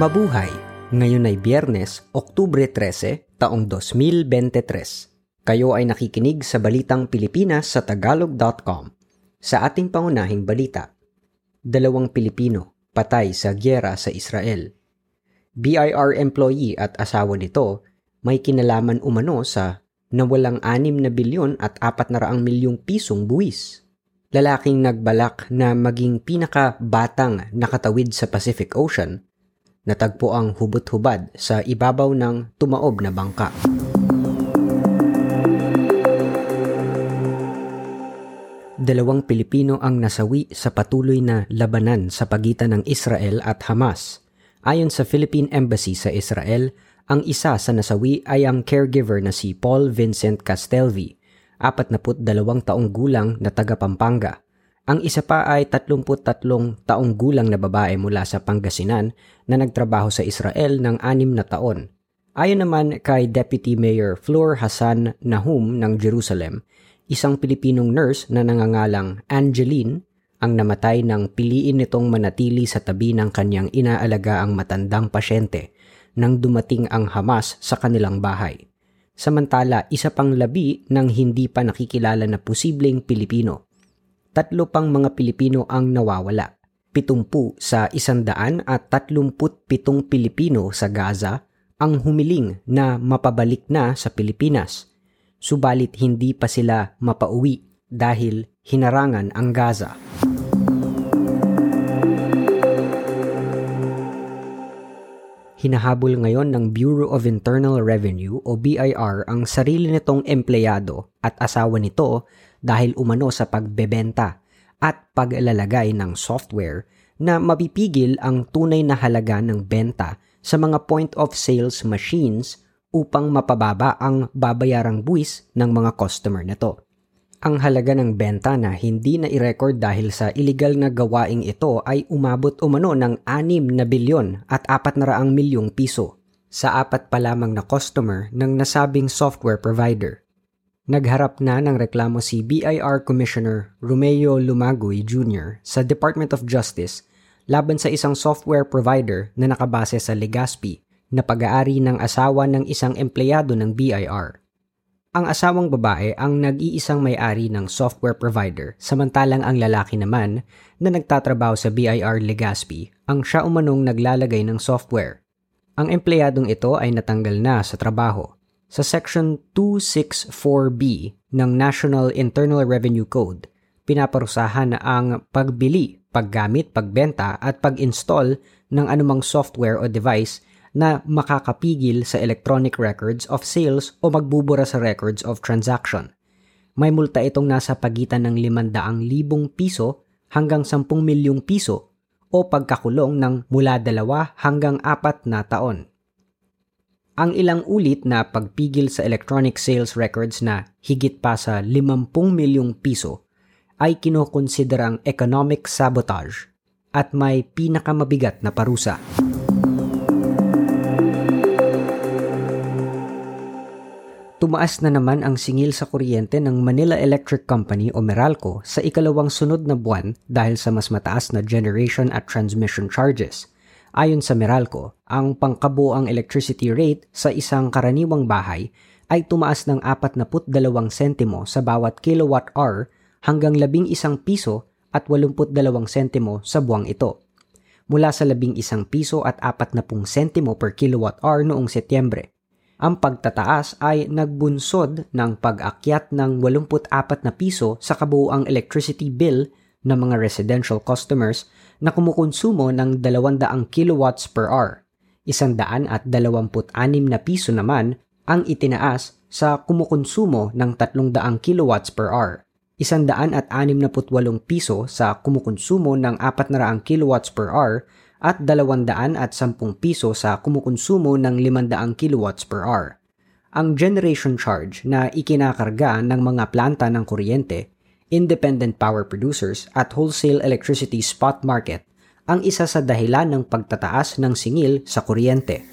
Mabuhay! Ngayon ay Biyernes, Oktubre 13, taong 2023. Kayo ay nakikinig sa Balitang Pilipinas sa Tagalog.com. Sa ating pangunahing balita, 2 Pilipino patay sa giyera sa Israel. BIR employee at asawa nito may kinalaman umano sa nawalang 6 na bilyon at 400 milyong pisong buwis. Lalaking nagbalak na maging pinakabatang nakatawid sa Pacific Ocean, natagpo ang hubot-hubad sa ibabaw ng tumaob na bangka. Dalawang Pilipino ang nasawi sa patuloy na labanan sa pagitan ng Israel at Hamas. Ayon sa Philippine Embassy sa Israel, ang isa sa nasawi ay ang caregiver na si Paul Vincent Castelvi, 42 taong gulang na taga Pampanga. Ang isa pa ay 33 taong gulang na babae mula sa Pangasinan na nagtrabaho sa Israel ng 6 na taon. Ayon naman kay Deputy Mayor Flor Hassan Nahum ng Jerusalem, isang Pilipinong nurse na nangangalang Angeline ang namatay nang piliin nitong manatili sa tabi ng kanyang inaalagang matandang pasyente nang dumating ang Hamas sa kanilang bahay. Samantala, isa pang labi ng hindi pa nakikilala na posibleng Pilipino. 3 pang mga Pilipino ang nawawala. 70 sa 137 Pilipino sa Gaza ang humiling na mapabalik na sa Pilipinas. Subalit hindi pa sila mapauwi dahil hinarangan ang Gaza. Hinahabol ngayon ng Bureau of Internal Revenue o BIR ang sarili nitong empleyado at asawa nito dahil umano sa pagbebenta at paglalagay ng software na mapipigil ang tunay na halaga ng benta sa mga point of sales machines upang mapababa ang babayarang buwis ng mga customer nito. Ang halaga ng benta na hindi na i-record dahil sa illegal na gawaing ito ay umabot umano ng 6 na bilyon at 400 milyong piso sa 4 pa lamang na customer ng nasabing software provider. Nagharap na ng reklamo si BIR Commissioner Romeo Lumaguy Jr. sa Department of Justice laban sa isang software provider na nakabase sa Legaspi na pag-aari ng asawa ng isang empleyado ng BIR. Ang asawang babae ang nag-iisang may-ari ng software provider, samantalang ang lalaki naman na nagtatrabaho sa BIR Legaspi ang siya umanong naglalagay ng software. Ang empleyadong ito ay natanggal na sa trabaho. Sa Section 264B ng National Internal Revenue Code, pinaparusahan ang pagbili, paggamit, pagbenta at pag-install ng anumang software o device na makakapigil sa electronic records of sales o magbubura sa records of transaction. May multa itong nasa pagitan ng 500,000 piso hanggang 10 milyong piso o pagkakulong ng mula 2 hanggang 4 na taon. Ang ilang ulit na pagpigil sa electronic sales records na higit pa sa 50 milyong piso ay kinokonsiderang economic sabotage at may pinakamabigat na parusa. Tumaas na naman ang singil sa kuryente ng Manila Electric Company o Meralco sa 2 sunod na buwan dahil sa mas mataas na generation at transmission charges. Ayon sa Meralco, ang pangkabuang electricity rate sa isang karaniwang bahay ay tumaas ng 42 sentimo sa bawat kilowatt hour hanggang 11 piso at 82 sentimo sa buwang ito. Mula sa 11 piso at 40 sentimo per kilowatt hour noong Setyembre. Ang pagtataas ay nagbunsod ng pag-akyat ng 84 na piso sa kabuuang electricity bill ng mga residential customers na kumukonsumo ng 200 kilowatts per hour. 126 na piso naman ang itinaas sa kumukonsumo ng 300 kilowatts per hour. 168 piso sa kumukonsumo ng 400 kilowatts per hour at 210 piso sa kumukonsumo ng 500 kilowatts per hour. Ang generation charge na ikinakarga ng mga planta ng kuryente, independent power producers at wholesale electricity spot market ang isa sa dahilan ng pagtataas ng singil sa kuryente.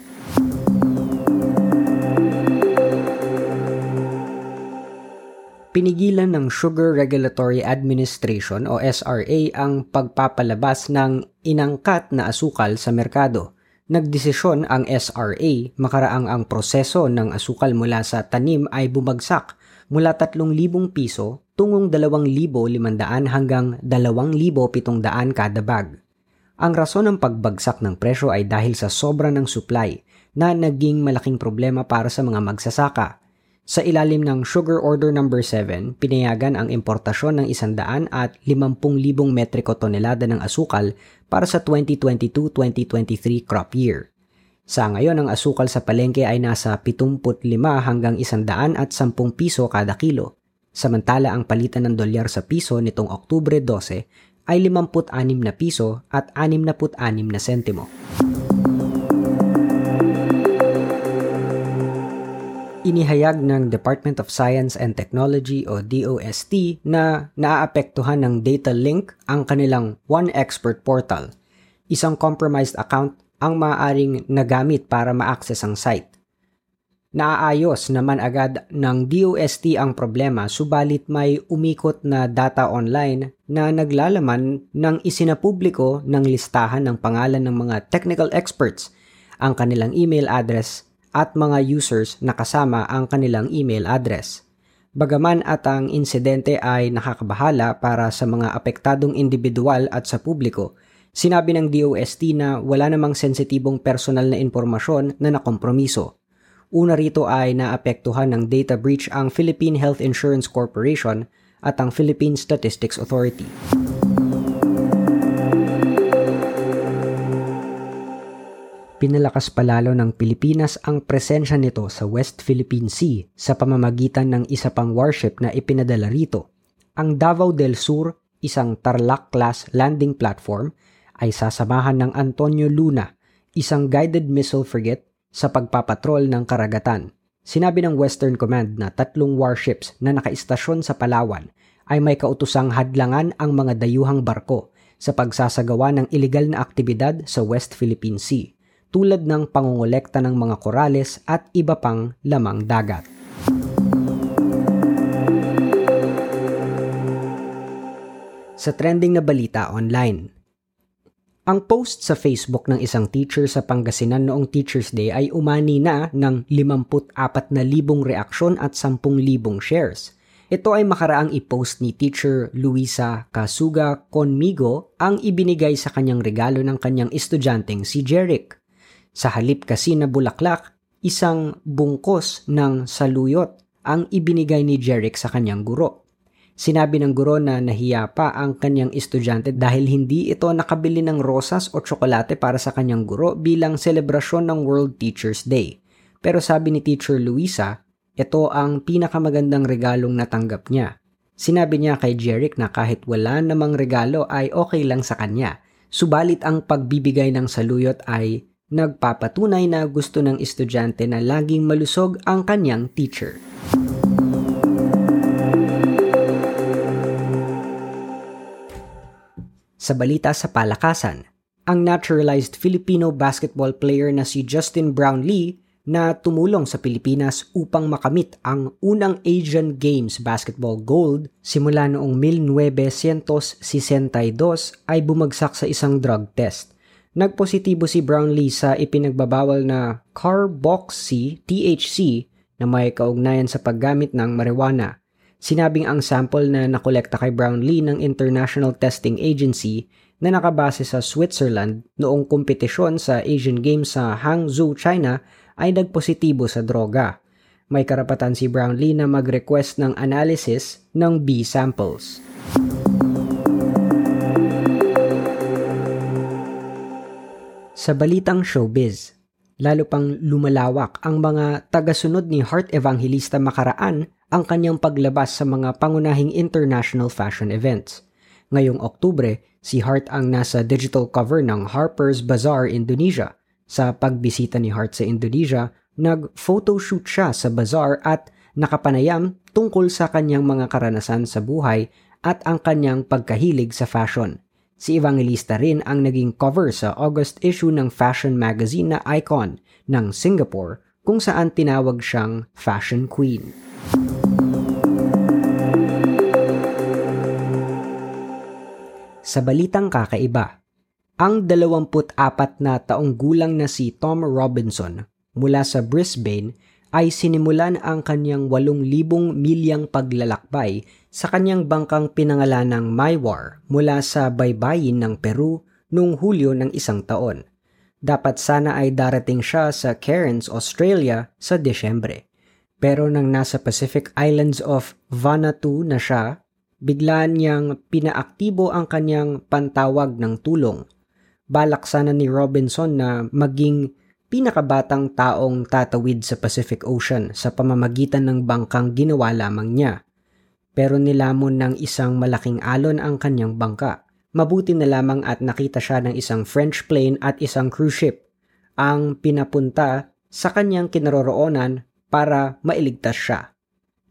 Pinigilan ng Sugar Regulatory Administration o SRA ang pagpapalabas ng inangkat na asukal sa merkado Nagdesisyon ang SRA makaraang ang proseso ng asukal mula sa tanim ay bumagsak mula 3,000 piso tungong 2,500 hanggang 2,700 kada bag. Ang rason ng pagbagsak ng presyo ay dahil sa sobra ng supply na naging malaking problema para sa mga magsasaka. Sa ilalim ng Sugar Order No. 7, pinayagan ang importasyon ng 150,000 metriko tonelada ng asukal para sa 2022-2023 crop year. Sa ngayon, ang asukal sa palengke ay nasa 75 hanggang 110 piso kada kilo, samantala ang palitan ng dolyar sa piso nitong Oktubre 12 ay 56 na piso at 66 na sentimo. Inihayag ng Department of Science and Technology o DOST na naaapektuhan ng data link ang kanilang One Expert Portal, isang compromised account ang maaaring nagamit para ma-access ang site. Naaayos naman agad ng DOST ang problema, subalit may umikot na data online na naglalaman ng isinapubliko ng listahan ng pangalan ng mga technical experts, ang kanilang email address, at mga users na kasama ang kanilang email address. Bagaman at ang insidente ay nakakabahala para sa mga apektadong individual at sa publiko, sinabi ng DOST na wala namang sensitibong personal na impormasyon na nakompromiso. Una rito ay naapektuhan ng data breach ang Philippine Health Insurance Corporation at ang Philippine Statistics Authority. Pinalakas palalo ng Pilipinas ang presensya nito sa West Philippine Sea sa pamamagitan ng isa pang warship na ipinadala rito. Ang Davao del Sur, isang Tarlac-class landing platform, ay sasamahan ng Antonio Luna, isang guided missile frigate, sa pagpapatrol ng karagatan. Sinabi ng Western Command na 3 warships na nakaistasyon sa Palawan ay may kautosang hadlangan ang mga dayuhang barko sa pagsasagawa ng ilegal na aktibidad sa West Philippine Sea, tulad ng pangongolekta ng mga korales at iba pang lamang dagat. Sa trending na balita online, ang post sa Facebook ng isang teacher sa Pangasinan noong Teacher's Day ay umani na ng 54,000 reaksyon at 10,000 shares. Ito ay makaraang i-post ni Teacher Luisa Casuga Conmigo ang ibinigay sa kanyang regalo ng kanyang estudyanteng si Jeric. Sa halip kasi na bulaklak, isang bungkos ng saluyot ang ibinigay ni Jeric sa kanyang guro. Sinabi ng guro na nahiya pa ang kanyang estudyante dahil hindi ito nakabili ng rosas o tsokolate para sa kanyang guro bilang selebrasyon ng World Teacher's Day. Pero sabi ni Teacher Luisa, ito ang pinakamagandang regalong natanggap niya. Sinabi niya kay Jeric na kahit wala namang regalo ay okay lang sa kanya. Subalit ang pagbibigay ng saluyot ay nagpapatunay na gusto ng estudyante na laging malusog ang kanyang teacher. Sa balita sa palakasan, ang naturalized Filipino basketball player na si Justin Brownlee na tumulong sa Pilipinas upang makamit ang unang Asian Games basketball gold simula noong 1962 ay bumagsak sa isang drug test. Nagpositibo si Brownlee sa ipinagbabawal na Carboxy THC na may kaugnayan sa paggamit ng marijuana. Sinabing ang sample na nakolekta kay Brownlee ng International Testing Agency na nakabase sa Switzerland noong kompetisyon sa Asian Games sa Hangzhou, China ay nagpositibo sa droga. May karapatan si Brownlee na mag-request ng analysis ng B samples. Sa balitang showbiz, lalo pang lumalawak ang mga tagasunod ni Heart Evangelista makaraan ang kanyang paglabas sa mga pangunahing international fashion events. Ngayong Oktubre, si Heart ang nasa digital cover ng Harper's Bazaar Indonesia. Sa pagbisita ni Heart sa Indonesia, nag-photoshoot siya sa bazaar at nakapanayam tungkol sa kanyang mga karanasan sa buhay at ang kanyang pagkahilig sa fashion. Si Evangelista rin ang naging cover sa August issue ng fashion magazine na Icon ng Singapore, kung saan tinawag siyang Fashion Queen. Sa balitang kakaiba, Ang 24 na taong gulang na si Tom Robinson mula sa Brisbane ay sinimulan ang kanyang 8,000 milyang paglalakbay sa kanyang bangkang pinangalanang Maywar mula sa baybayin ng Peru noong Hulyo ng isang taon. Dapat sana ay darating siya sa Cairns, Australia sa Desyembre. Pero nang nasa Pacific Islands of Vanuatu na siya, bigla niyang pinaaktibo ang kanyang pantawag ng tulong. Balak sana ni Robinson na maging pinakabatang taong tatawid sa Pacific Ocean sa pamamagitan ng bangkang ginawa lamang niya. Pero nilamon ng isang malaking alon ang kanyang bangka. Mabuti na lamang at nakita siya ng isang French plane at isang cruise ship ang pinapunta sa kanyang kinaroroonan para mailigtas siya.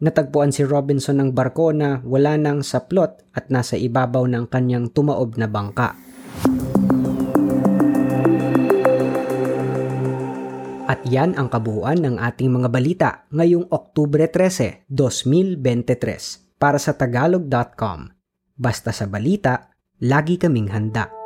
Natagpuan si Robinson ng barko na wala nang saplot at nasa ibabaw ng kanyang tumaob na bangka. At yan ang kabuuan ng ating mga balita ngayong Oktubre 13, 2023 para sa Tagalog.com. Basta sa balita, lagi kaming handa.